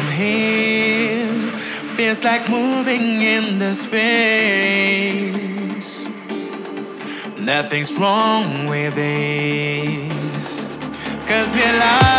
from here feels like moving in the space. Nothing's wrong with this, 'cause we're alive.